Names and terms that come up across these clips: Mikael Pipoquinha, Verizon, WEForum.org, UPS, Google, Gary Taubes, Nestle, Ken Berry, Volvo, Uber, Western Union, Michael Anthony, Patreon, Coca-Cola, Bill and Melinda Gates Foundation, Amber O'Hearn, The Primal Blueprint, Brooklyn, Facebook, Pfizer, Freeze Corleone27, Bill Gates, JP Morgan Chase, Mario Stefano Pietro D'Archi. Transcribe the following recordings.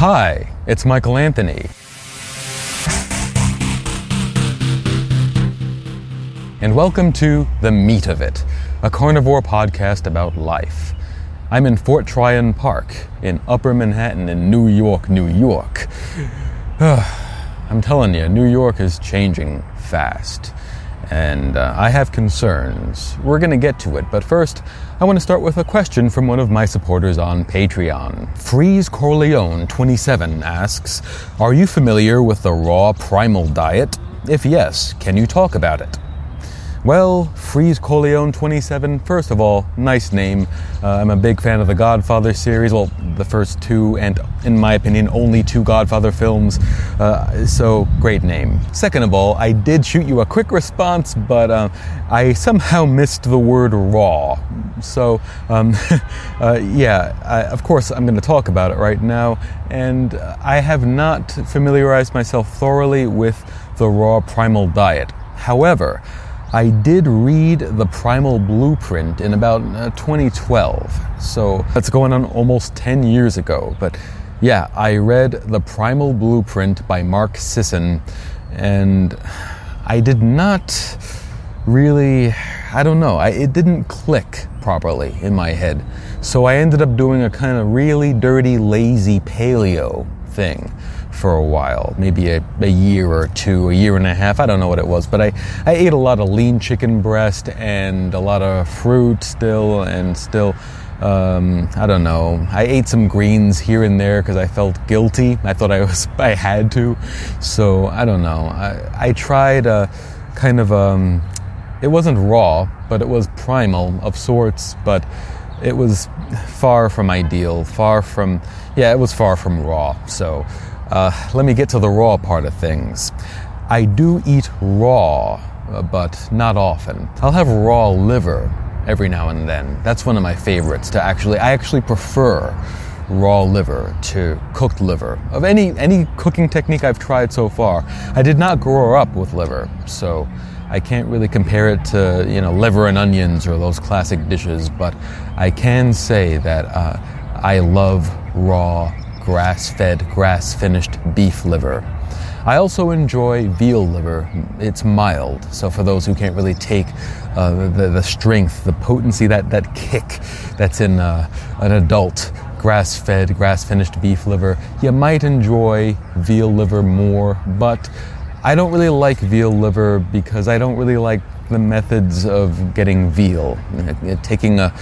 Hi, it's Michael Anthony. And welcome to The Meat of It, a carnivore podcast about life. I'm in Fort Tryon Park in Upper Manhattan in New York, New York. I'm telling you, New York is changing fast. And I have concerns. We're going to get to it, but first, I want to start with a question from one of my supporters on Patreon. Freeze Corleone27 asks, "Are you familiar with the raw primal diet? If yes, can you talk about it?" Well, Freeze Corleone27, first of all, nice name. I'm a big fan of the Godfather series. Well, the first two, and in my opinion, only two Godfather films. So, great name. Second of all, I did shoot you a quick response, but I somehow missed the word raw. So, of course, I'm going to talk about it right now. And I have not familiarized myself thoroughly with the raw primal diet. However, I did read The Primal Blueprint in about 2012, so that's going on almost 10 years ago. But yeah, I read The Primal Blueprint by Mark Sisson, and I did not really, it didn't click properly in my head. So I ended up doing a kind of really dirty, lazy paleo thing for a while, maybe a year or two, a year and a half, I don't know what it was, but I ate a lot of lean chicken breast and a lot of fruit still, I ate some greens here and there because I felt guilty. I thought I had to, so I don't know. I tried a kind of, it wasn't raw, but it was primal of sorts, but it was far from ideal, it was far from raw, so let me get to the raw part of things. I do eat raw, but not often. I'll have raw liver every now and then. That's one of my favorites. I actually prefer raw liver to cooked liver. Of any cooking technique I've tried so far, I did not grow up with liver, so I can't really compare it to, liver and onions or those classic dishes, but I can say that I love raw grass-fed, grass-finished beef liver. I also enjoy veal liver. It's mild, so for those who can't really take the strength, the potency, that kick that's in an adult grass-fed, grass-finished beef liver, you might enjoy veal liver more, but I don't really like veal liver because I don't really like the methods of getting veal. Taking a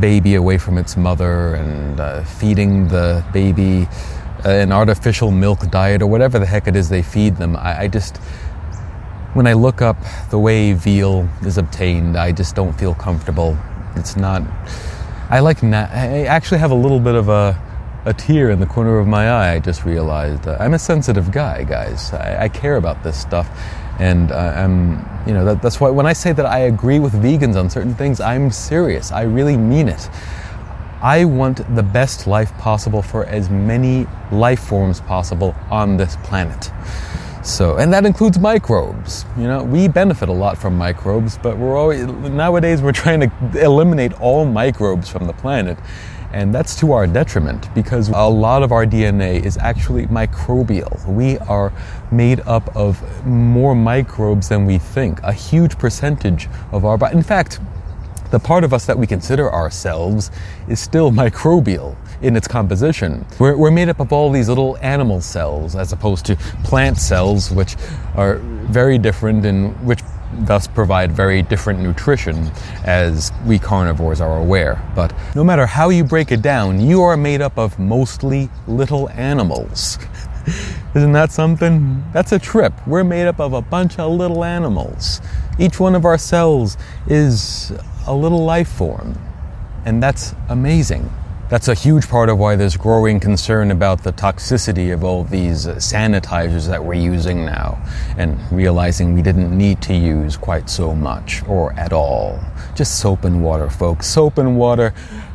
baby away from its mother and feeding the baby an artificial milk diet or whatever the heck it is they feed them. When I look up the way veal is obtained, I just don't feel comfortable. It's not, I actually have a little bit of a tear in the corner of my eye, I just realized. I'm a sensitive guy, guys. I care about this stuff. And that's why when I say that I agree with vegans on certain things, I'm serious. I really mean it. I want the best life possible for as many life forms possible on this planet. So, and that includes microbes. We benefit a lot from microbes, but nowadays we're trying to eliminate all microbes from the planet. And that's to our detriment because a lot of our DNA is actually microbial. We are made up of more microbes than we think. A huge percentage of our body. In fact, the part of us that we consider ourselves is still microbial in its composition. We're made up of all these little animal cells as opposed to plant cells, which are very different and which thus provide very different nutrition, as we carnivores are aware. But no matter how you break it down, you are made up of mostly little animals. Isn't that something? That's a trip. We're made up of a bunch of little animals. Each one of our cells is a little life form, and that's amazing. That's a huge part of why there's growing concern about the toxicity of all these sanitizers that we're using now, and realizing we didn't need to use quite so much or at all. Just soap and water, folks. Soap and water.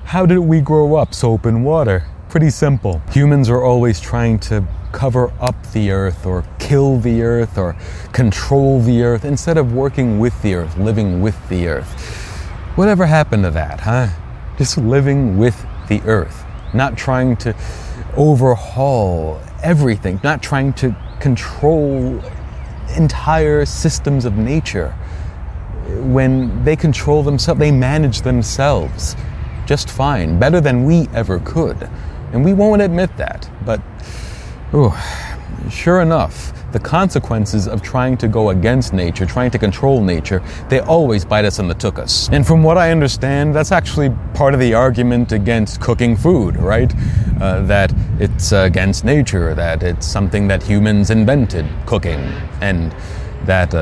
How did we grow up? Soap and water. Pretty simple. Humans are always trying to cover up the earth or kill the earth or control the earth instead of working with the earth, living with the earth. Whatever happened to that, huh? Just living with the earth, not trying to overhaul everything, not trying to control entire systems of nature. When they control themselves, they manage themselves just fine, better than we ever could. And we won't admit that, but sure enough, the consequences of trying to go against nature, trying to control nature, they always bite us in the tuchus. And from what I understand, that's actually part of the argument against cooking food, right? That it's against nature, that it's something that humans invented, cooking, and that,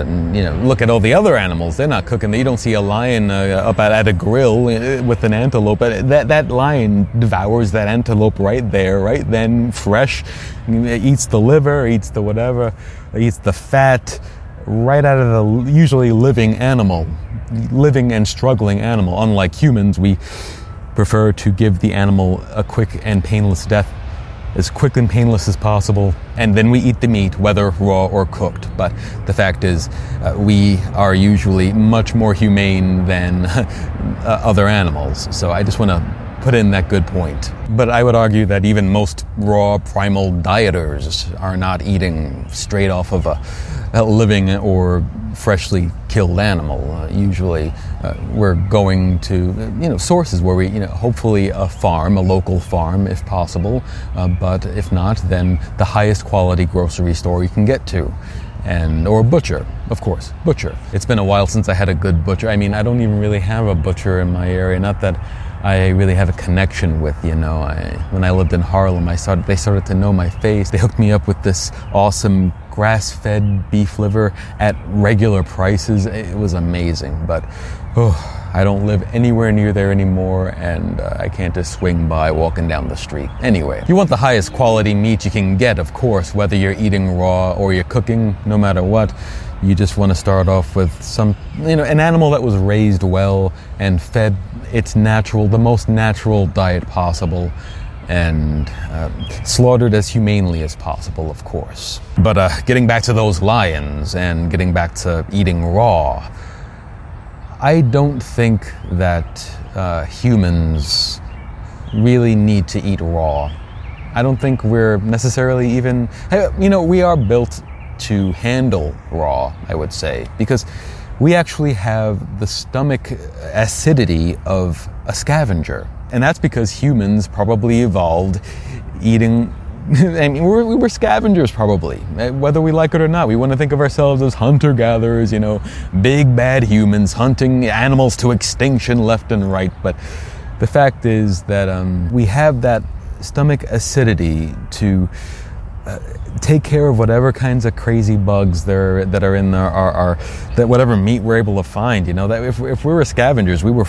look at all the other animals. They're not cooking. You don't see a lion up at a grill with an antelope. That lion devours that antelope right there, right then, fresh. It eats the liver, eats the whatever, eats the fat right out of the usually living and struggling animal. Unlike humans, we prefer to give the animal a quick and painless death, as quick and painless as possible, and then we eat the meat, whether raw or cooked. But the fact is, we are usually much more humane than other animals. So I just want to put in that good point. But I would argue that even most raw primal dieters are not eating straight off of a living or freshly killed animal. Usually we're going to sources where we hopefully a local farm if possible, but if not, then the highest quality grocery store you can get to, and or butcher, of course. It's been a while since I had a good butcher. I mean, I don't even really have a butcher in my area. Not that I really have a connection with, when I lived in Harlem, they started to know my face. They hooked me up with this awesome grass-fed beef liver at regular prices. It was amazing, but I don't live anywhere near there anymore, and I can't just swing by walking down the street. Anyway, you want the highest quality meat you can get, of course, whether you're eating raw or you're cooking, no matter what. You just want to start off with some, an animal that was raised well and fed its the most natural diet possible, and slaughtered as humanely as possible, of course. But getting back to those lions and getting back to eating raw, I don't think that humans really need to eat raw. I don't think we're necessarily even, we are built to handle raw, I would say, because we actually have the stomach acidity of a scavenger. And that's because humans probably evolved eating, we were scavengers probably, whether we like it or not. We want to think of ourselves as hunter-gatherers, big bad humans hunting animals to extinction left and right. But the fact is that we have that stomach acidity to take care of whatever kinds of crazy bugs that are in our that whatever meat we're able to find. That if we were scavengers, we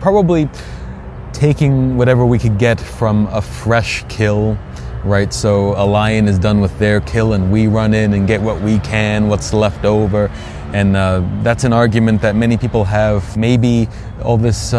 probably taking whatever we could get from a fresh kill, right? So a lion is done with their kill, and we run in and get what we can, what's left over. And that's an argument that many people have. Maybe all this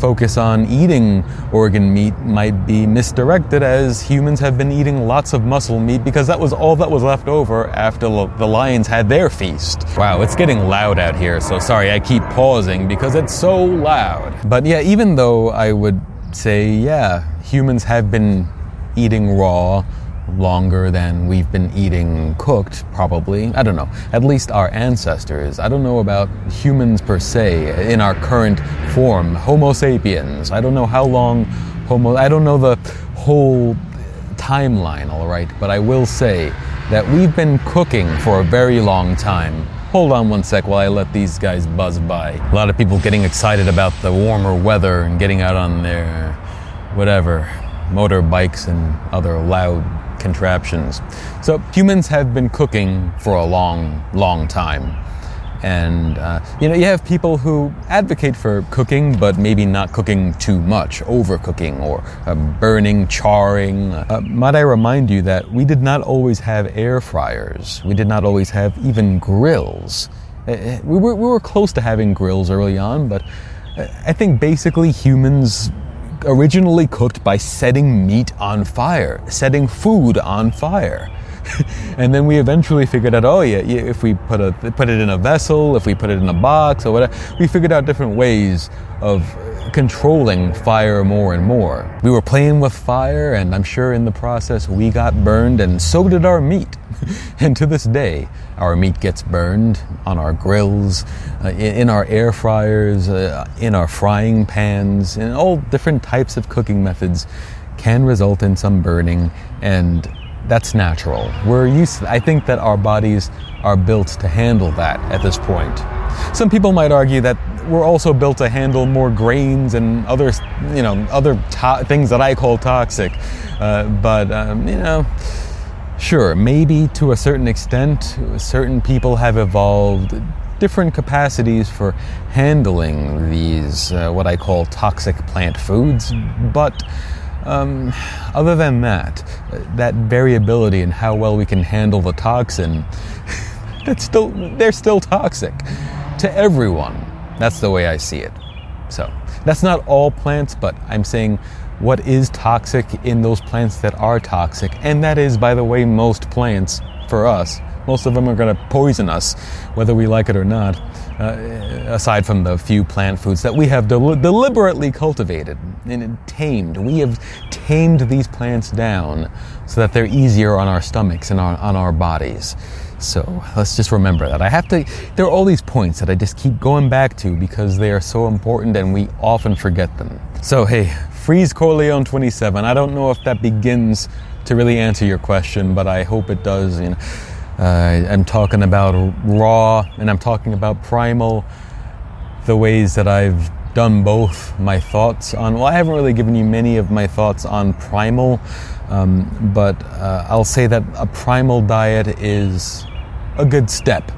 focus on eating organ meat might be misdirected, as humans have been eating lots of muscle meat because that was all that was left over after the lions had their feast. Wow, it's getting loud out here, so sorry I keep pausing because it's so loud. But yeah, even though I would say, humans have been eating raw longer than we've been eating cooked, probably. I don't know. At least our ancestors. I don't know about humans per se in our current form. Homo sapiens. I don't know how long I don't know the whole timeline, all right, but I will say that we've been cooking for a very long time. Hold on one sec while I let these guys buzz by. A lot of people getting excited about the warmer weather and getting out on their whatever, motorbikes and other loud contraptions. So humans have been cooking for a long, long time. And, you have people who advocate for cooking, but maybe not cooking too much, overcooking or burning, charring. Might I remind you that we did not always have air fryers. We did not always have even grills. We were close to having grills early on, but I think basically humans originally cooked by setting meat on fire, setting food on fire. And then we eventually figured out, if we put it in a vessel, if we put it in a box or whatever, we figured out different ways of controlling fire more and more. We were playing with fire, and I'm sure in the process we got burned, and so did our meat. And to this day, our meat gets burned on our grills, in our air fryers, in our frying pans, and all different types of cooking methods can result in some burning, and that's natural. We're used to, I think that our bodies are built to handle that at this point. Some people might argue that we're also built to handle more grains and other, things that I call toxic. Sure, maybe to a certain extent, certain people have evolved different capacities for handling these, what I call toxic plant foods, but other than that, that variability in how well we can handle the toxin, they're still toxic to everyone. That's the way I see it. So that's not all plants, but I'm saying what is toxic in those plants that are toxic, and that is, by the way, most plants for us. Most of them are going to poison us, whether we like it or not, aside from the few plant foods that we have deliberately cultivated and tamed. We have tamed these plants down so that they're easier on our stomachs and on our bodies. So let's just remember that. There are all these points that I just keep going back to because they are so important and we often forget them. So hey, Freeze Corleone27. I don't know if that begins to really answer your question, but I hope it does. I'm talking about raw, and I'm talking about primal, the ways that I've done both. My thoughts on, well, I haven't really given you many of my thoughts on primal, but I'll say that a primal diet is a good step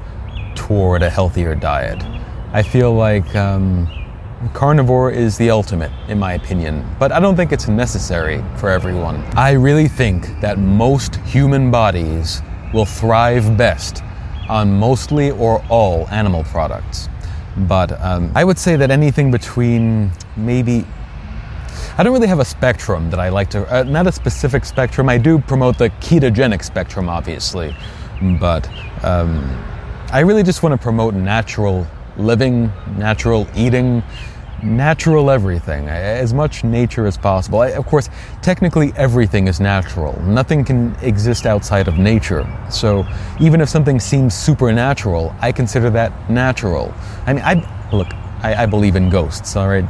toward a healthier diet. I feel like carnivore is the ultimate, in my opinion, but I don't think it's necessary for everyone. I really think that most human bodies will thrive best on mostly or all animal products. But I would say that anything between maybe, I don't really have a spectrum that I like to, not a specific spectrum. I do promote the ketogenic spectrum, obviously, but I really just want to promote natural living, natural eating, natural everything, as much nature as possible. Of course, technically everything is natural. Nothing can exist outside of nature. So even if something seems supernatural, I consider that natural. I mean, I believe in ghosts, all right?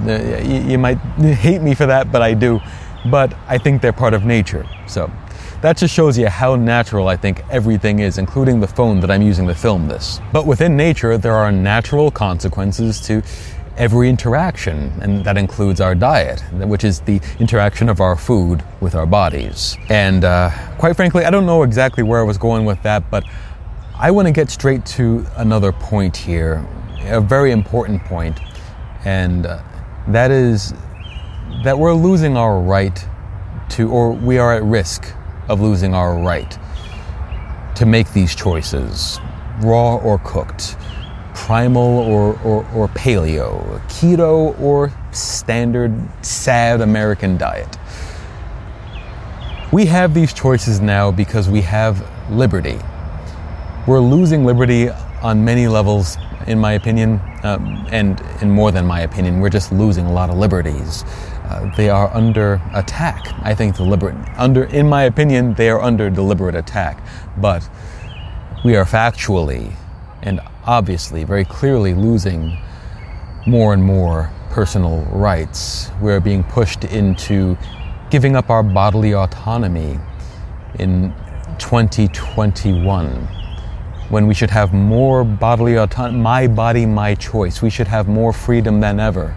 You might hate me for that, but I do. But I think they're part of nature. So that just shows you how natural I think everything is, including the phone that I'm using to film this. But within nature, there are natural consequences to every interaction, and that includes our diet, which is the interaction of our food with our bodies. And quite frankly, I don't know exactly where I was going with that, but I want to get straight to another point here, a very important point, and that is that we're losing our right to, or we are at risk of losing our right to make these choices, raw or cooked, primal or paleo, keto or standard sad American diet. We have these choices now because we have liberty. We're losing liberty on many levels, in my opinion, and in more than my opinion, we're just losing a lot of liberties. They are under attack. I think in my opinion, they are under deliberate attack, but we are factually and obviously, very clearly losing more and more personal rights. We're being pushed into giving up our bodily autonomy in 2021, when we should have more bodily autonomy, my body, my choice. We should have more freedom than ever.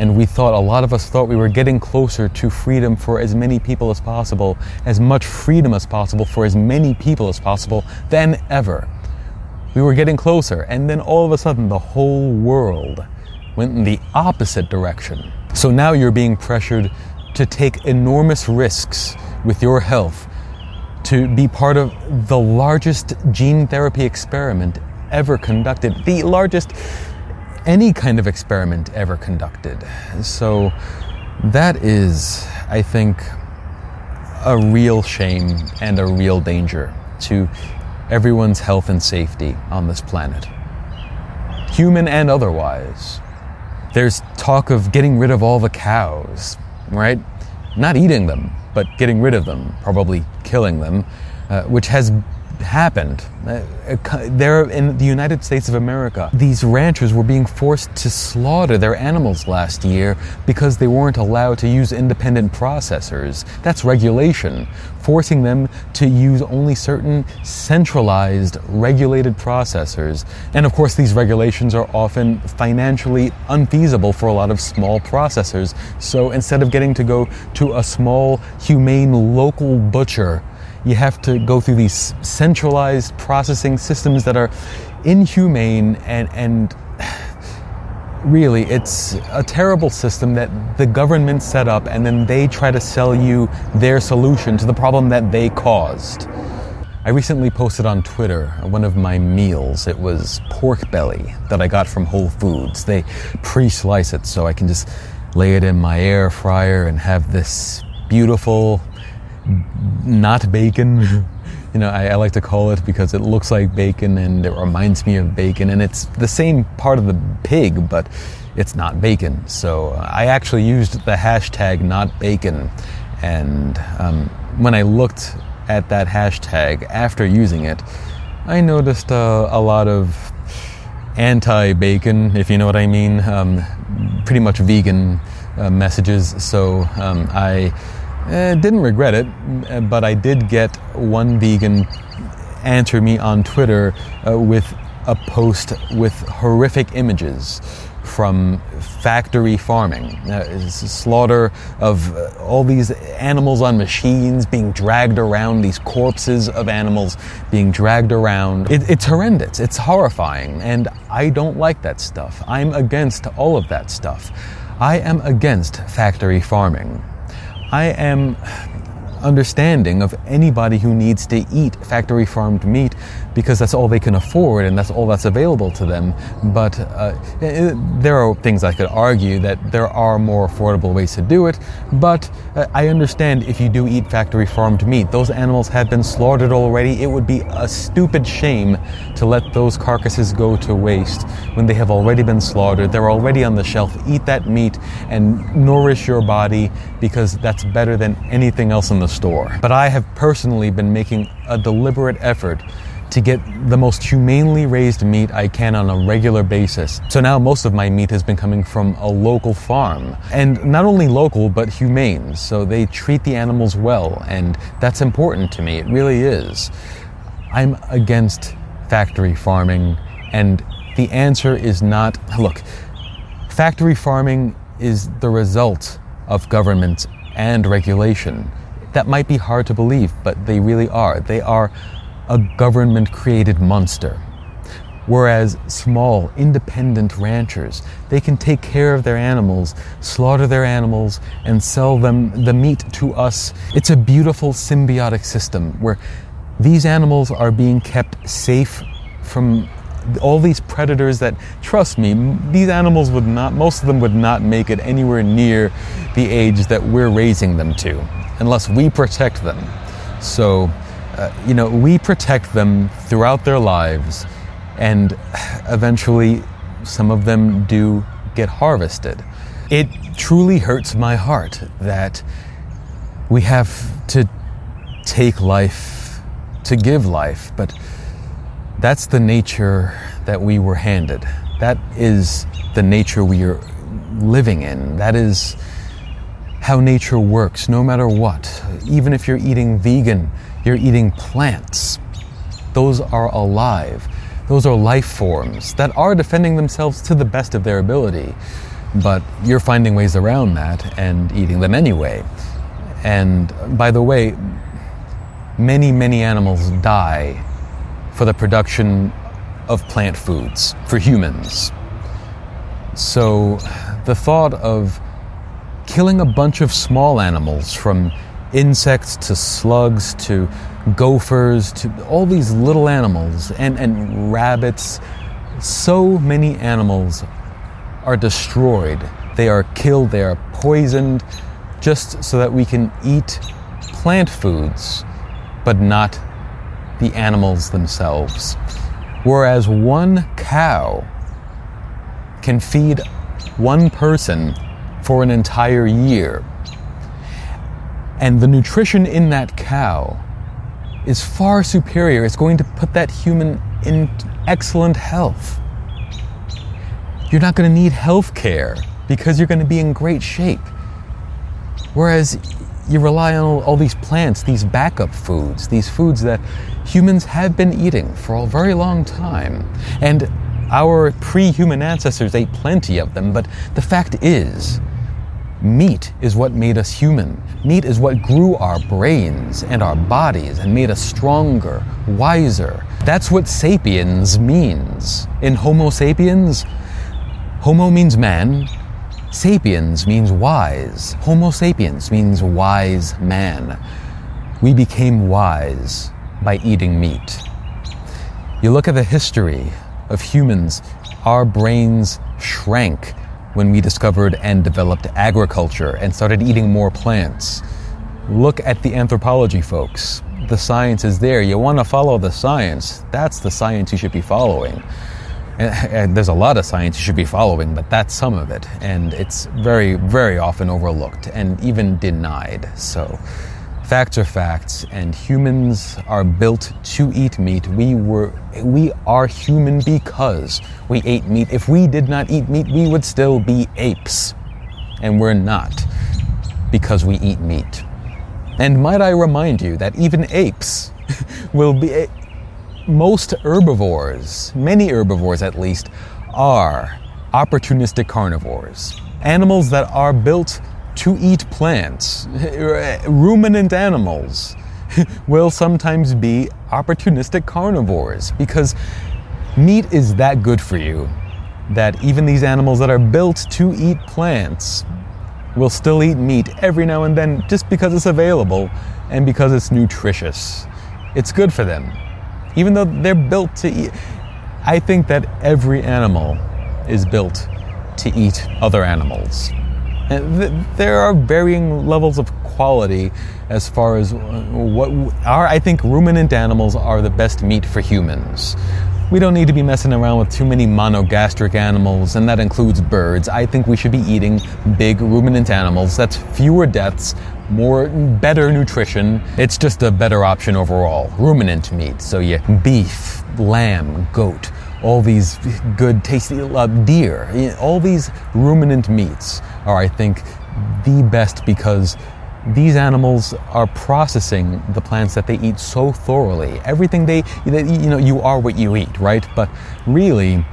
And a lot of us thought we were getting closer to freedom for as many people as possible, as much freedom as possible for as many people as possible than ever. We were getting closer, and then all of a sudden the whole world went in the opposite direction. So now you're being pressured to take enormous risks with your health, to be part of the largest gene therapy experiment ever conducted, the largest any kind of experiment ever conducted. So that is, I think, a real shame and a real danger to everyone's health and safety on this planet, human and otherwise. There's talk of getting rid of all the cows, right? Not eating them, but getting rid of them, probably killing them, which has happened. There in the United States of America, these ranchers were being forced to slaughter their animals last year because they weren't allowed to use independent processors. That's regulation, forcing them to use only certain centralized, regulated processors. And of course, these regulations are often financially unfeasible for a lot of small processors. So instead of getting to go to a small, humane, local butcher, you have to go through these centralized processing systems that are inhumane, and really, it's a terrible system that the government set up, and then they try to sell you their solution to the problem that they caused. I recently posted on Twitter one of my meals. It was pork belly that I got from Whole Foods. They pre-slice it so I can just lay it in my air fryer and have this beautiful, not bacon. You know, I like to call it because it looks like bacon and it reminds me of bacon, and it's the same part of the pig, but it's not bacon. So I actually used the hashtag not bacon, and when I looked at that hashtag after using it, I noticed a lot of anti-bacon, if you know what I mean, pretty much vegan messages. So I didn't regret it, but I did get one vegan answer me on Twitter with a post with horrific images from factory farming. Slaughter of all these animals on machines being dragged around, these corpses of animals being dragged around. It's horrendous, it's horrifying, and I don't like that stuff. I'm against all of that stuff. I am against factory farming. I am understanding of anybody who needs to eat factory farmed meat because that's all they can afford and that's all that's available to them. But there are things I could argue that there are more affordable ways to do it. But I understand if you do eat factory farmed meat, those animals have been slaughtered already. It would be a stupid shame to let those carcasses go to waste when they have already been slaughtered. They're already on the shelf. Eat that meat and nourish your body because that's better than anything else in the store. But I have personally been making a deliberate effort to get the most humanely raised meat I can on a regular basis. So now most of my meat has been coming from a local farm. And not only local, but humane. So they treat the animals well, and that's important to me. It really is. I'm against factory farming, and the answer is not... Look, factory farming is the result of government and regulation. That might be hard to believe, but they really are. They are a government-created monster. Whereas small, independent ranchers, they can take care of their animals, slaughter their animals, and sell them the meat to us. It's a beautiful symbiotic system where these animals are being kept safe from all these predators that, trust me, these animals would not, most of them would not make it anywhere near the age that we're raising them to, unless we protect them. So, we protect them throughout their lives, and eventually some of them do get harvested. It truly hurts my heart that we have to take life to give life, but that's the nature that we were handed. That is the nature we are living in. That is how nature works, no matter what. Even if you're eating vegan, you're eating plants. Those are alive. Those are life forms that are defending themselves to the best of their ability. But you're finding ways around that and eating them anyway. And by the way, many, many animals die for the production of plant foods for humans. So the thought of killing a bunch of small animals, from insects to slugs to gophers to all these little animals and rabbits, so many animals are destroyed. They are killed, they are poisoned, just so that we can eat plant foods, but not the animals themselves. Whereas one cow can feed one person for an entire year. And the nutrition in that cow is far superior. It's going to put that human in excellent health. You're not going to need health care because you're going to be in great shape. Whereas you rely on all these plants, these backup foods, these foods that humans have been eating for a very long time. And our pre-human ancestors ate plenty of them, but the fact is, meat is what made us human. Meat is what grew our brains and our bodies and made us stronger, wiser. That's what sapiens means. In Homo sapiens, Homo means man. Sapiens means wise. Homo sapiens means wise man. We became wise by eating meat. You look at the history of humans, our brains shrank when we discovered and developed agriculture and started eating more plants. Look at the anthropology, folks. The science is there. You want to follow the science. That's the science you should be following. And there's a lot of science you should be following, but that's some of it. And it's very, very often overlooked and even denied. So facts are facts, and humans are built to eat meat. We are human because we ate meat. If we did not eat meat, we would still be apes. And we're not, because we eat meat. And might I remind you that even apes will be... Most herbivores, many herbivores at least, are opportunistic carnivores. Animals that are built to eat plants, ruminant animals, will sometimes be opportunistic carnivores because meat is that good for you that even these animals that are built to eat plants will still eat meat every now and then just because it's available and because it's nutritious. It's good for them. Even though they're built to eat, I think that every animal is built to eat other animals. And there are varying levels of quality as far as what are. I think ruminant animals are the best meat for humans. We don't need to be messing around with too many monogastric animals, and that includes birds. I think we should be eating big ruminant animals. That's fewer deaths, better nutrition. It's just a better option overall. Ruminant meat, so yeah, beef, lamb, goat, all these good tasty deer, all these ruminant meats are, I think, the best because these animals are processing the plants that they eat so thoroughly. Everything you are what you eat, right? But really,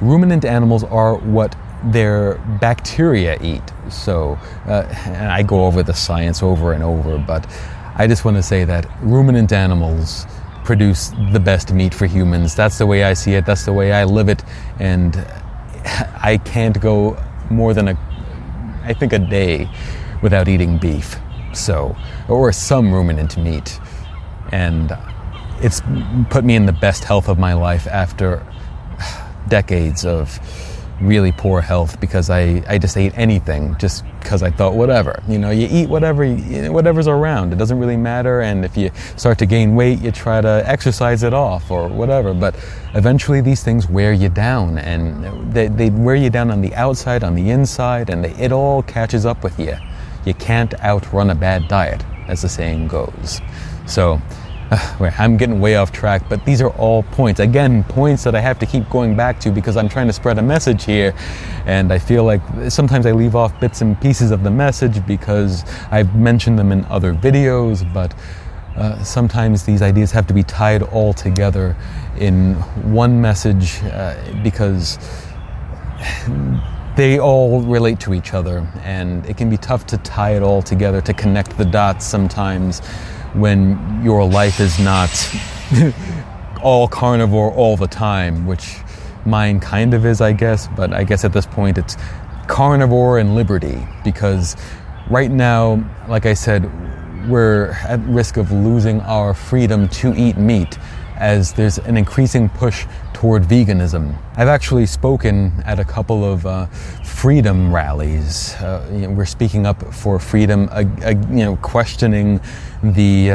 ruminant animals are what their bacteria eat. So, and I go over the science over and over, but I just want to say that ruminant animals produce the best meat for humans. That's the way I see it. That's the way I live it. And I can't go more than I think a day without eating beef. So, or some ruminant meat. And it's put me in the best health of my life after decades of really poor health because I just ate anything just because I thought whatever. You eat whatever's around. It doesn't really matter. And if you start to gain weight, you try to exercise it off or whatever. But eventually these things wear you down, and they wear you down on the outside, on the inside, and it all catches up with you. You can't outrun a bad diet, as the saying goes. So I'm getting way off track, but these are all points. Again, points that I have to keep going back to because I'm trying to spread a message here, and I feel like sometimes I leave off bits and pieces of the message because I've mentioned them in other videos, but sometimes these ideas have to be tied all together in one message because they all relate to each other, and it can be tough to tie it all together, to connect the dots sometimes when your life is not all carnivore all the time, which mine kind of is, I guess. But I guess at this point it's carnivore and liberty, because right now, like I said, we're at risk of losing our freedom to eat meat as there's an increasing push toward veganism. I've actually spoken at a couple of freedom rallies. We're speaking up for freedom, questioning the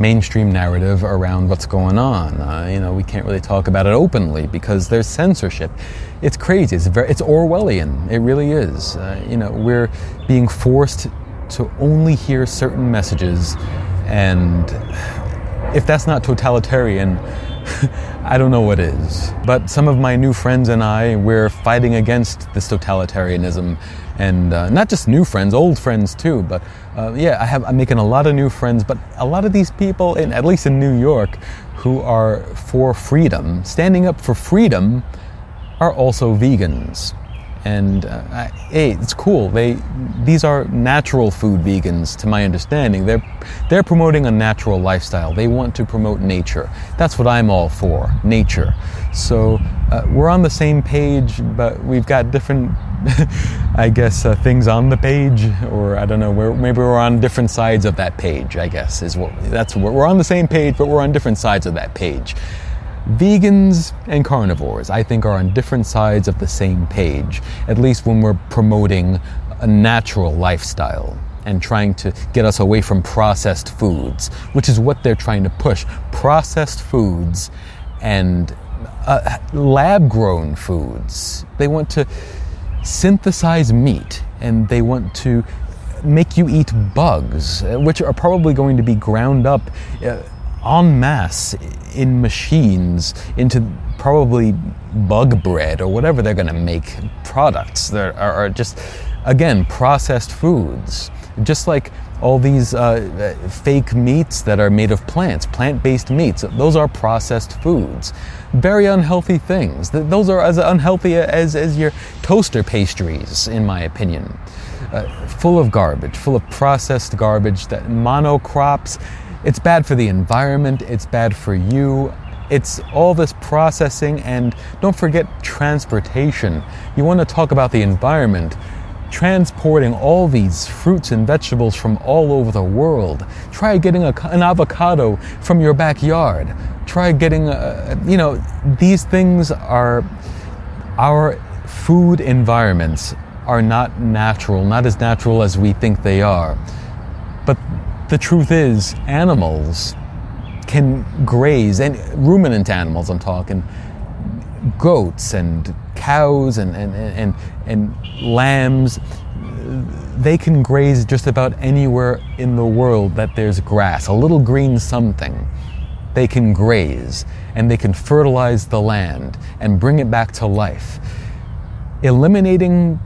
mainstream narrative around what's going on. We can't really talk about it openly because there's censorship. It's crazy. It's Orwellian. It really is. We're being forced to only hear certain messages, and if that's not totalitarian, I don't know what is. But some of my new friends and I, we're fighting against this totalitarianism, and not just new friends, old friends too. But I'm making a lot of new friends. But a lot of these people, at least in New York, who are for freedom, standing up for freedom, are also vegans. And it's cool. These are natural food vegans, to my understanding. They're promoting a natural lifestyle. They want to promote nature. That's what I'm all for, nature. So we're on the same page, but we've got different, I guess, things on the page, or I don't know. Maybe we're on different sides of that page, I guess, we're on the same page, but we're on different sides of that page. Vegans and carnivores, I think, are on different sides of the same page, at least when we're promoting a natural lifestyle and trying to get us away from processed foods, which is what they're trying to push. Processed foods and lab-grown foods. They want to synthesize meat, and they want to make you eat bugs, which are probably going to be ground up en masse in machines into probably bug bread or whatever they're going to make. Products that are just, again, processed foods. Just like all these fake meats that are made of plants, plant-based meats, those are processed foods. Very unhealthy things. Those are as unhealthy as your toaster pastries, in my opinion. Full of garbage, full of processed garbage, that monocrops. It's bad for the environment, it's bad for you, it's all this processing, and don't forget transportation. You want to talk about the environment, transporting all these fruits and vegetables from all over the world. Try getting an avocado from your backyard. Try getting, these things are, our food environments are not natural, not as natural as we think they are. But the truth is, animals can graze, and ruminant animals I'm talking, goats and cows and lambs, they can graze just about anywhere in the world that there's grass, a little green something. They can graze, and they can fertilize the land and bring it back to life. Eliminating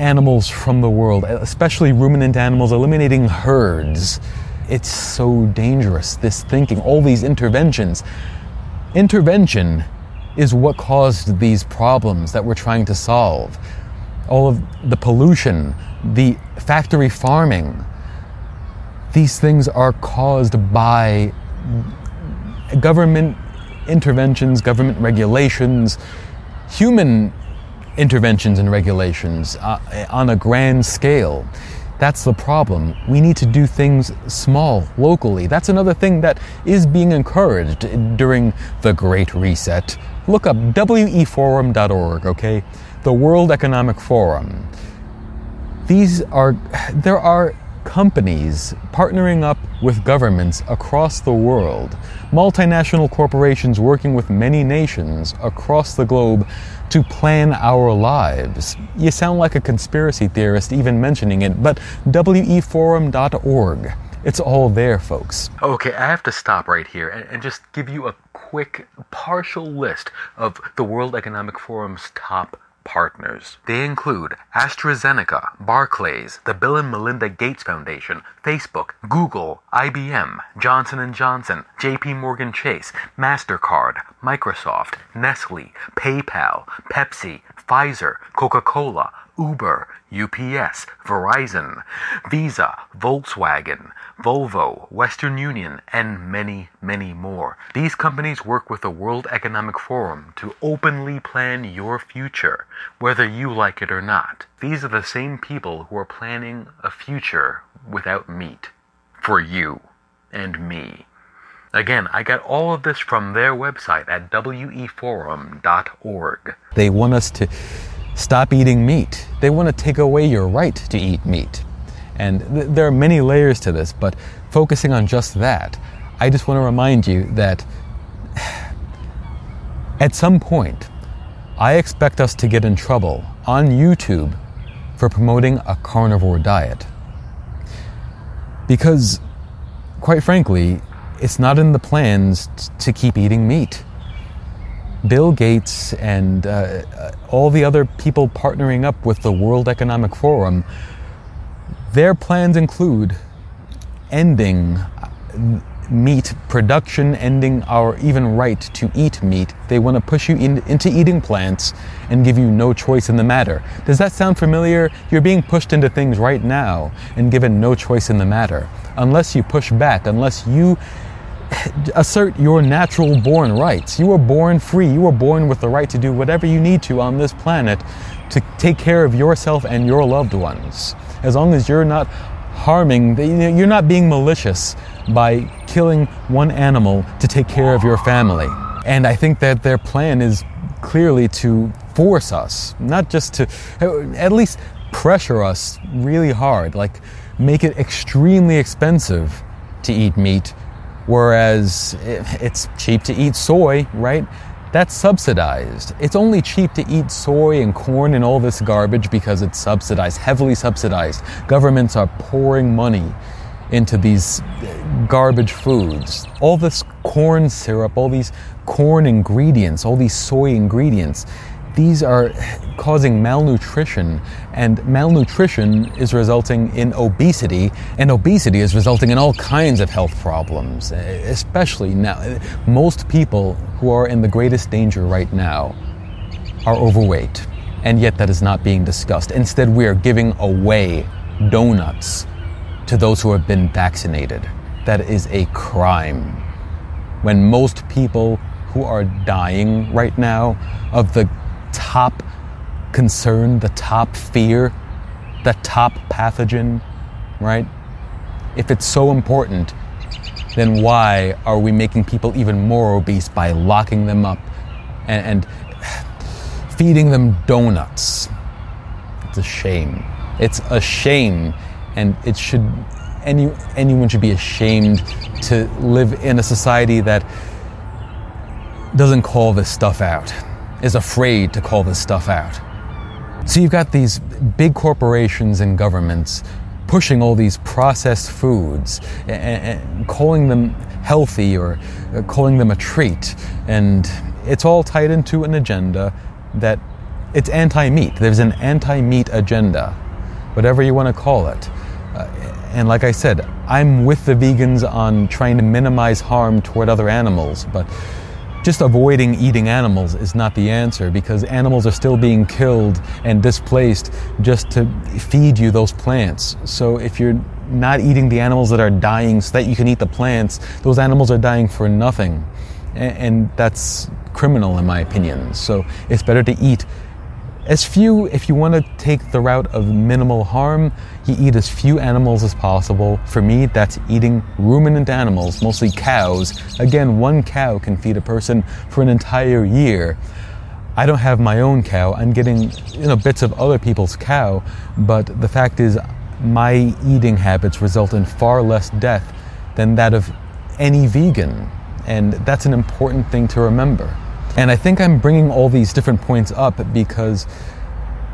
animals from the world, especially ruminant animals, eliminating herds. It's so dangerous, this thinking, all these interventions. Intervention is what caused these problems that we're trying to solve. All of the pollution, the factory farming, these things are caused by government interventions, government regulations, human interventions and regulations on a grand scale. That's the problem. We need to do things small, locally. That's another thing that is being encouraged during the Great Reset. Look up weforum.org, okay? The World Economic Forum. There are companies partnering up with governments across the world, multinational corporations working with many nations across the globe to plan our lives. You sound like a conspiracy theorist even mentioning it, but weforum.org. It's all there, folks. Okay, I have to stop right here and just give you a quick partial list of the World Economic Forum's top partners. They include AstraZeneca, Barclays, the Bill and Melinda Gates Foundation, Facebook, Google, IBM, Johnson & Johnson, JP Morgan Chase, Mastercard, Microsoft, Nestle, PayPal, Pepsi, Pfizer, Coca-Cola, Uber, UPS, Verizon, Visa, Volkswagen, Volvo, Western Union, and many, many more. These companies work with the World Economic Forum to openly plan your future, whether you like it or not. These are the same people who are planning a future without meat for you and me. Again, I got all of this from their website at weforum.org. They want us to stop eating meat. They want to take away your right to eat meat. And there are many layers to this, but focusing on just that, I just want to remind you that at some point, I expect us to get in trouble on YouTube for promoting a carnivore diet. Because, quite frankly, it's not in the plans to keep eating meat. Bill Gates and all the other people partnering up with the World Economic Forum, their plans include ending meat production, ending our even right to eat meat. They want to push you into eating plants and give you no choice in the matter. Does that sound familiar? You're being pushed into things right now and given no choice in the matter. Unless you push back, unless you assert your natural born rights. You were born free. You were born with the right to do whatever you need to on this planet to take care of yourself and your loved ones. As long as you're not harming, you're not being malicious by killing one animal to take care of your family. And I think that their plan is clearly to force us, not just to, at least pressure us really hard, like make it extremely expensive to eat meat, whereas it's cheap to eat soy, right? That's subsidized. It's only cheap to eat soy and corn and all this garbage because it's subsidized, heavily subsidized. Governments are pouring money into these garbage foods. All this corn syrup, all these corn ingredients, all these soy ingredients, these are causing malnutrition, and malnutrition is resulting in obesity, and obesity is resulting in all kinds of health problems, especially now. Most people who are in the greatest danger right now are overweight, and yet that is not being discussed. Instead, we are giving away donuts to those who have been vaccinated. That is a crime. When most people who are dying right now of the top concern, the top fear, the top pathogen, right? If it's so important, then why are we making people even more obese by locking them up and feeding them donuts? It's a shame. It's a shame, and it should, anyone should be ashamed to live in a society that doesn't call this stuff out, is afraid to call this stuff out. So you've got these big corporations and governments pushing all these processed foods and calling them healthy or calling them a treat. And it's all tied into an agenda that it's anti-meat. There's an anti-meat agenda, whatever you want to call it. And like I said, I'm with the vegans on trying to minimize harm toward other animals, but just avoiding eating animals is not the answer, because animals are still being killed and displaced just to feed you those plants. So if you're not eating the animals that are dying so that you can eat the plants, those animals are dying for nothing. And that's criminal in my opinion. So it's better to eat as few, if you want to take the route of minimal harm, you eat as few animals as possible. For me, that's eating ruminant animals, mostly cows. Again, one cow can feed a person for an entire year. I don't have my own cow. I'm getting, bits of other people's cow, but the fact is my eating habits result in far less death than that of any vegan. And that's an important thing to remember. And I think I'm bringing all these different points up because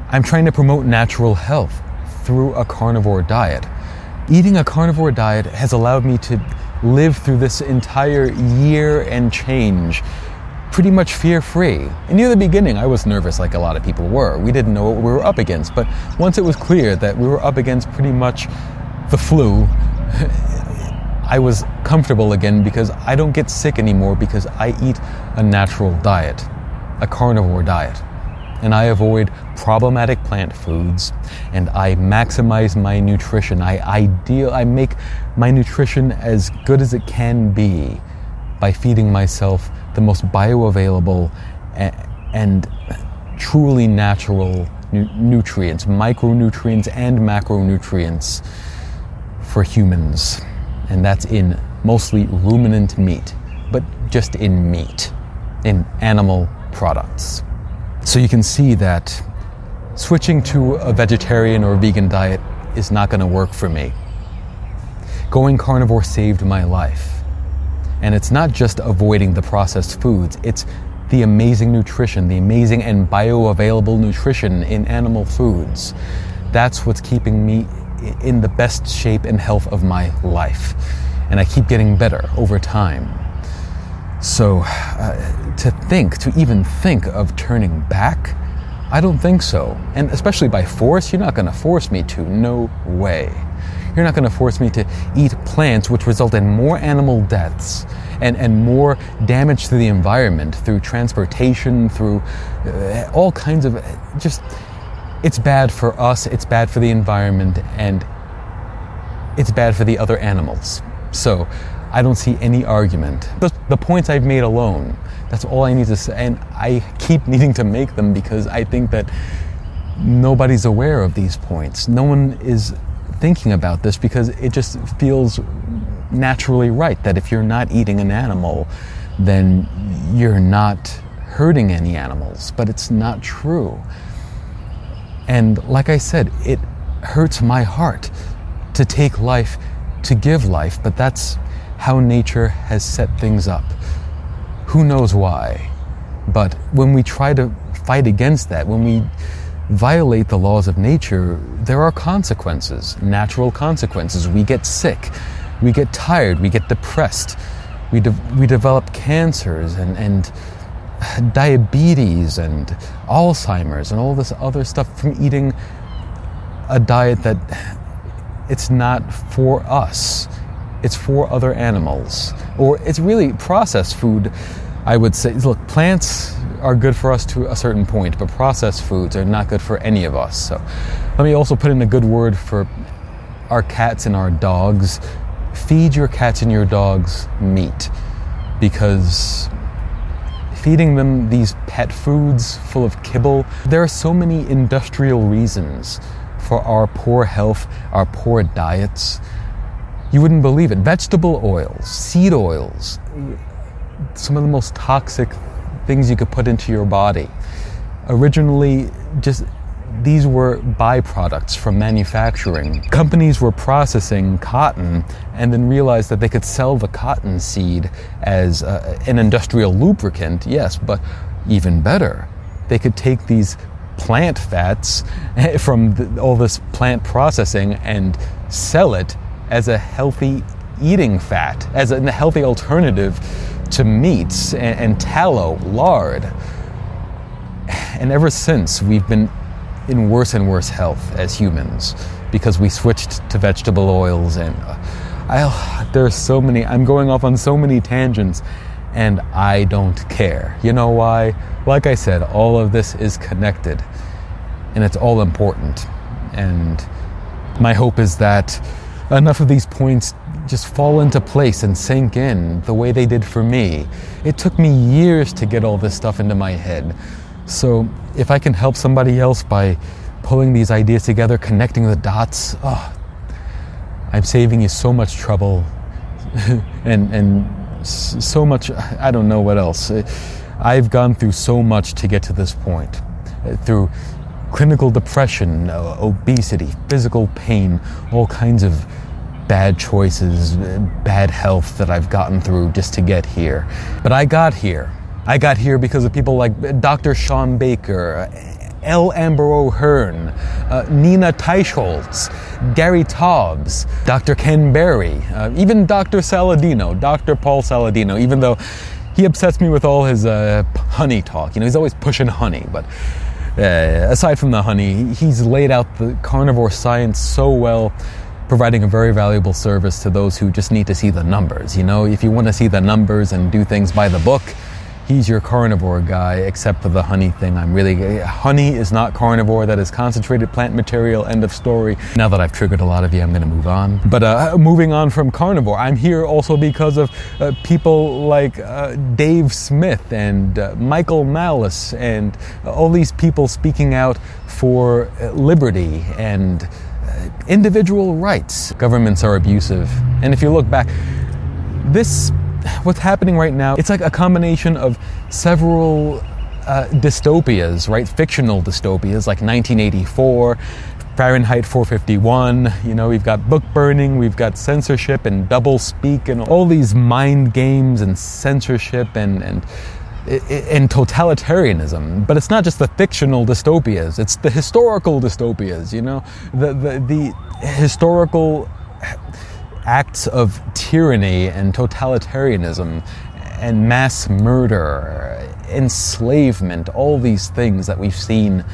I'm trying to promote natural health through a carnivore diet. Eating a carnivore diet has allowed me to live through this entire year and change pretty much fear-free. And near the beginning, I was nervous like a lot of people were. We didn't know what we were up against. But once it was clear that we were up against pretty much the flu, I was comfortable again because I don't get sick anymore because I eat a natural diet, a carnivore diet, and I avoid problematic plant foods, and I maximize my nutrition. I make my nutrition as good as it can be by feeding myself the most bioavailable and truly natural nutrients, micronutrients and macronutrients for humans. And that's in mostly ruminant meat, but just in meat, in animal products. So you can see that switching to a vegetarian or vegan diet is not going to work for me. Going carnivore saved my life. And it's not just avoiding the processed foods, it's the amazing nutrition, the amazing and bioavailable nutrition in animal foods. That's what's keeping me in the best shape and health of my life. And I keep getting better over time. So to even think of turning back, I don't think so. And especially by force, you're not going to force me to, no way. You're not going to force me to eat plants, which result in more animal deaths and more damage to the environment through transportation, through all kinds of just... It's bad for us, it's bad for the environment, and it's bad for the other animals. So I don't see any argument. The points I've made alone, that's all I need to say. And I keep needing to make them because I think that nobody's aware of these points. No one is thinking about this because it just feels naturally right that if you're not eating an animal, then you're not hurting any animals. But it's not true. And like I said, it hurts my heart to take life, to give life, but that's how nature has set things up. Who knows why? But when we try to fight against that, when we violate the laws of nature, there are consequences, natural consequences. We get sick, we get tired, we get depressed, we develop cancers and diabetes and Alzheimer's and all this other stuff from eating a diet that it's not for us. It's for other animals. Or it's really processed food, I would say. Look, plants are good for us to a certain point, but processed foods are not good for any of us. So let me also put in a good word for our cats and our dogs. Feed your cats and your dogs meat, because feeding them these pet foods full of kibble. There are so many industrial reasons for our poor health, our poor diets. You wouldn't believe it. Vegetable oils, seed oils, some of the most toxic things you could put into your body. Originally, just these were byproducts from manufacturing. Companies were processing cotton and then realized that they could sell the cotton seed as an industrial lubricant, yes, but even better, they could take these plant fats from all this plant processing and sell it as a healthy eating fat, as a healthy alternative to meats and tallow, lard. And ever since, we've been in worse and worse health as humans because we switched to vegetable oils and there's so many, I'm going off on so many tangents and I don't care. You know why? Like I said, all of this is connected and it's all important. And my hope is that enough of these points just fall into place and sink in the way they did for me. It took me years to get all this stuff into my head. So if I can help somebody else by pulling these ideas together, connecting the dots, I'm saving you so much trouble and so much, I don't know what else. I've gone through so much to get to this point, through clinical depression, obesity, physical pain, all kinds of bad choices, bad health that I've gotten through just to get here. But I got here. I got here because of people like Dr. Sean Baker, L. Amber O'Hearn, Nina Teicholz, Gary Taubes, Dr. Ken Berry, even Dr. Saladino, Dr. Paul Saladino, even though he upsets me with all his honey talk. You know, he's always pushing honey, but aside from the honey, he's laid out the carnivore science so well, providing a very valuable service to those who just need to see the numbers. You know, if you want to see the numbers and do things by the book, he's your carnivore guy, except for the honey thing. Honey is not carnivore. That is concentrated plant material, end of story. Now that I've triggered a lot of you, I'm going to move on. But moving on from carnivore, I'm here also because of people like Dave Smith and Michael Malice and all these people speaking out for liberty and individual rights. Governments are abusive. And if you look back, This, what's happening right now, it's like a combination of several dystopias, right? Fictional dystopias like 1984, Fahrenheit 451, you know, we've got book burning, we've got censorship and double speak and all these mind games and censorship and totalitarianism. But it's not just the fictional dystopias, it's the historical dystopias, you know, the historical acts of tyranny and totalitarianism and mass murder, enslavement, all these things that we've seen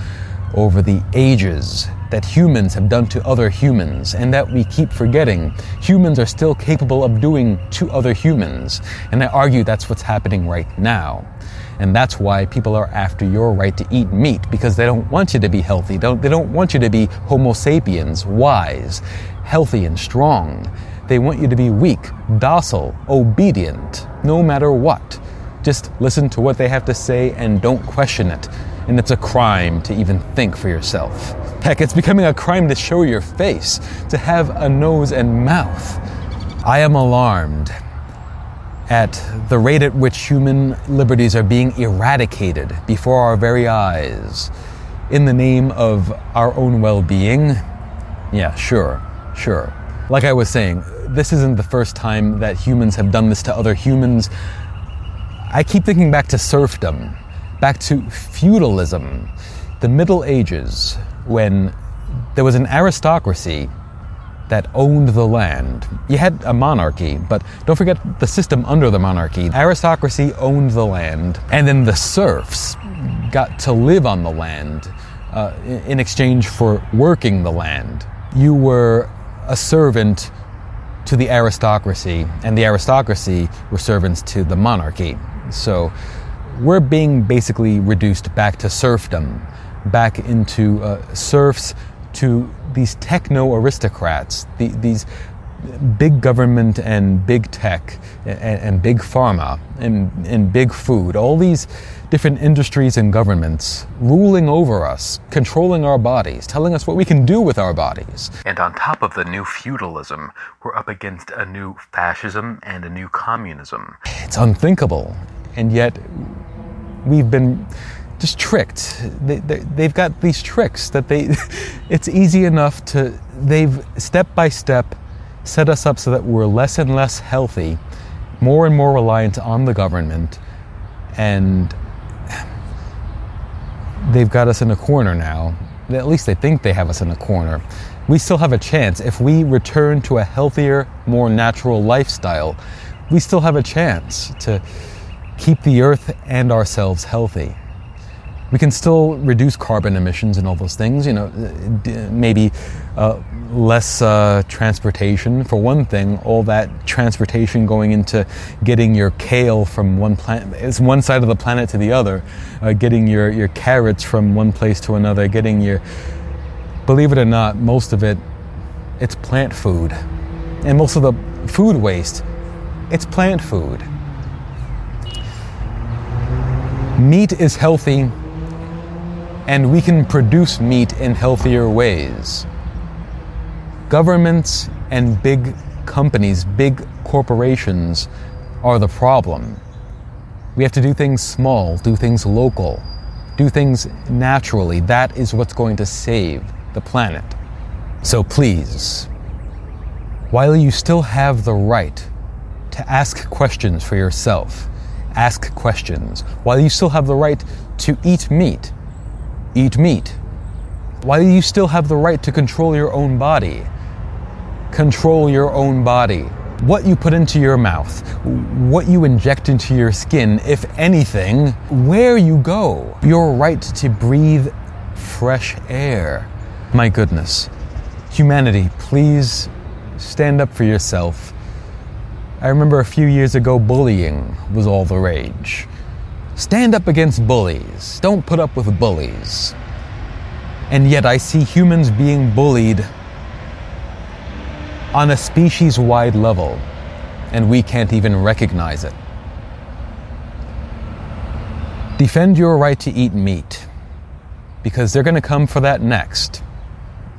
over the ages that humans have done to other humans and that we keep forgetting. Humans are still capable of doing to other humans. And I argue that's what's happening right now. And that's why people are after your right to eat meat, because they don't want you to be healthy. They don't want you to be Homo sapiens, wise, healthy and strong. They want you to be weak, docile, obedient, no matter what. Just listen to what they have to say and don't question it. And it's a crime to even think for yourself. Heck, it's becoming a crime to show your face, to have a nose and mouth. I am alarmed at the rate at which human liberties are being eradicated before our very eyes in the name of our own well-being. Yeah, sure. Like I was saying, this isn't the first time that humans have done this to other humans. I keep thinking back to serfdom, back to feudalism, the Middle Ages, when there was an aristocracy that owned the land. You had a monarchy, but don't forget the system under the monarchy. Aristocracy owned the land, and then the serfs got to live on the land in exchange for working the land. You were a servant to the aristocracy, and the aristocracy were servants to the monarchy. So we're being basically reduced back to serfdom, back into serfs to these techno-aristocrats, these big government and big tech and big pharma and big food, all these different industries and governments ruling over us, controlling our bodies, telling us what we can do with our bodies. And on top of the new feudalism, we're up against a new fascism and a new communism. It's unthinkable. And yet we've been just tricked. They've got these tricks that it's easy enough to, they've step by step set us up so that we're less and less healthy, more and more reliant on the government, and they've got us in a corner now. At least they think they have us in a corner. We still have a chance. If we return to a healthier, more natural lifestyle, we still have a chance to keep the earth and ourselves healthy. We can still reduce carbon emissions and all those things, you know, maybe less transportation. For one thing, all that transportation going into getting your kale from one side of the planet to the other, getting your carrots from one place to another, getting your, believe it or not, most of it, it's plant food. And most of the food waste, it's plant food. Meat is healthy, and we can produce meat in healthier ways. Governments and big companies, big corporations are the problem. We have to do things small, do things local, do things naturally. That is what's going to save the planet. So please, while you still have the right to ask questions for yourself, ask questions. While you still have the right to eat meat, eat meat. While you still have the right to control your own body, control your own body. What you put into your mouth, what you inject into your skin, if anything, where you go, your right to breathe fresh air. My goodness. Humanity, please stand up for yourself. I remember a few years ago, bullying was all the rage. Stand up against bullies. Don't put up with bullies. And yet I see humans being bullied on a species-wide level, and we can't even recognize it. Defend your right to eat meat, because they're going to come for that next.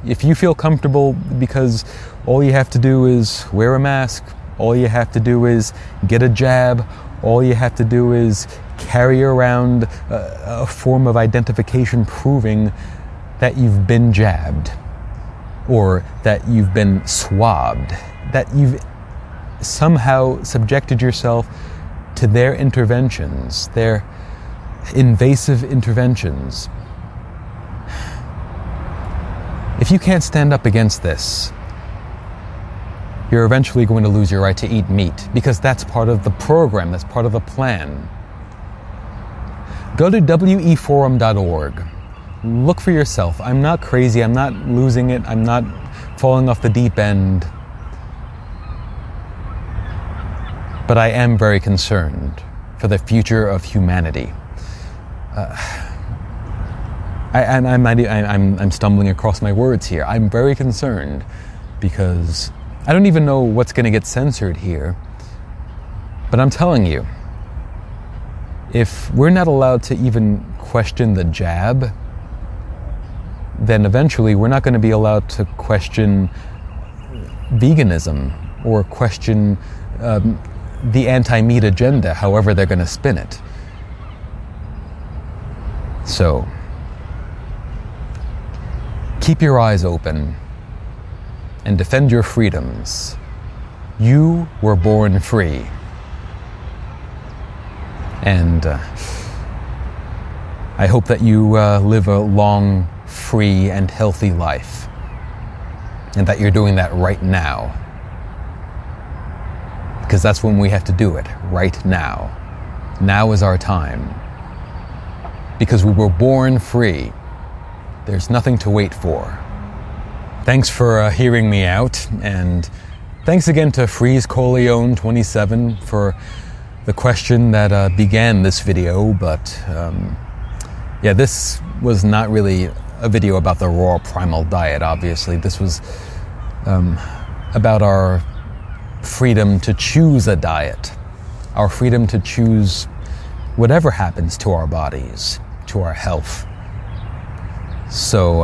If you feel comfortable because all you have to do is wear a mask, All you have to do is get a jab. All you have to do is carry around a form of identification proving that you've been jabbed or that you've been swabbed, that you've somehow subjected yourself to their interventions, their invasive interventions. If you can't stand up against this, you're eventually going to lose your right to eat meat, because that's part of the program, that's part of the plan. Go to weforum.org. Look for yourself. I'm not crazy. I'm not losing it. I'm not falling off the deep end. But I am very concerned for the future of humanity. I'm stumbling across my words here. I'm very concerned because I don't even know what's going to get censored here. But I'm telling you, if we're not allowed to even question the jab, then eventually we're not going to be allowed to question veganism or question the anti-meat agenda, however they're going to spin it. So, keep your eyes open and defend your freedoms. You were born free. And I hope that you live a long, free, and healthy life, and that you're doing that right now, because that's when we have to do it, right now. Now is our time, because we were born free. There's nothing to wait for. Thanks for hearing me out, and thanks again to Freeze Corleone27 for the question that began this video, but yeah, this was not really a video about the raw primal diet, obviously. This was about our freedom to choose a diet, our freedom to choose whatever happens to our bodies, to our health. So,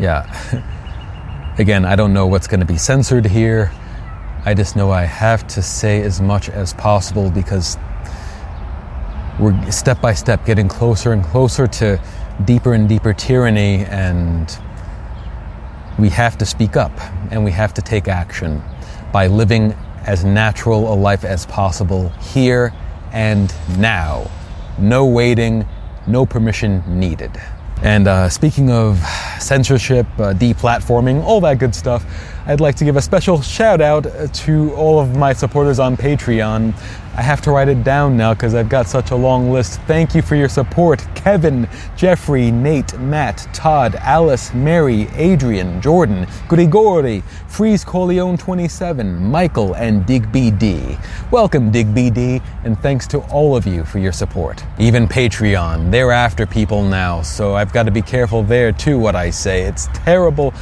yeah, again, I don't know what's going to be censored here. I just know I have to say as much as possible, because we're step by step getting closer and closer to deeper and deeper tyranny, and we have to speak up and we have to take action by living as natural a life as possible here and now. No waiting, no permission needed. And speaking of censorship, deplatforming, all that good stuff, I'd like to give a special shout out to all of my supporters on Patreon. I have to write it down now because I've got such a long list. Thank you for your support. Kevin, Jeffrey, Nate, Matt, Todd, Alice, Mary, Adrian, Jordan, Grigori, Freeze Corleone27, Michael, and Digby D. Welcome, Digby D, and thanks to all of you for your support. Even Patreon, they're after people now, so I've got to be careful there too what I say. It's terrible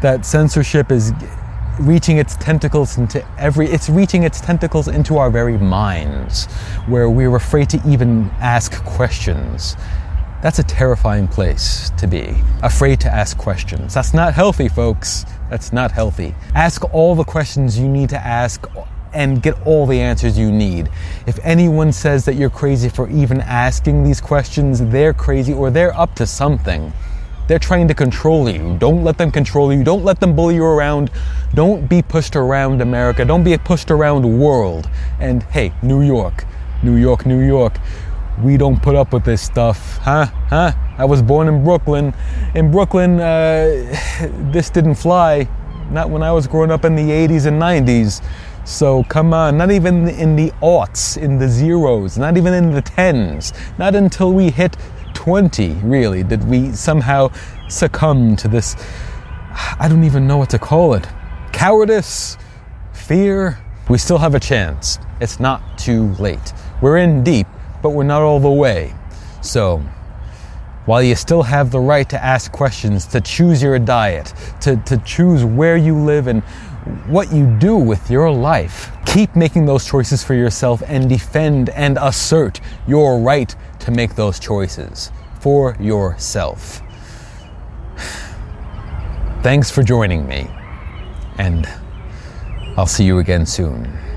that censorship is reaching its tentacles into it's reaching its tentacles into our very minds, where we're afraid to even ask questions. That's a terrifying place to be, afraid to ask questions. That's not healthy, folks. That's not healthy. Ask all the questions you need to ask and get all the answers you need. If anyone says that you're crazy for even asking these questions, they're crazy or they're up to something. They're trying to control you. Don't let them control you. Don't let them bully you around. Don't be pushed around, America. Don't be pushed around the world. And hey, New York, New York, New York, we don't put up with this stuff, huh? I was born in Brooklyn. In Brooklyn, this didn't fly. Not when I was growing up in the 80s and 90s. So come on, not even in the aughts, in the zeros, not even in the tens, not until we hit 20, really, did we somehow succumb to this, I don't even know what to call it, cowardice, fear. We still have a chance. It's not too late. We're in deep, but we're not all the way. So while you still have the right to ask questions, to choose your diet, to choose where you live and what you do with your life, keep making those choices for yourself and defend and assert your right to make those choices for yourself. Thanks for joining me, and I'll see you again soon.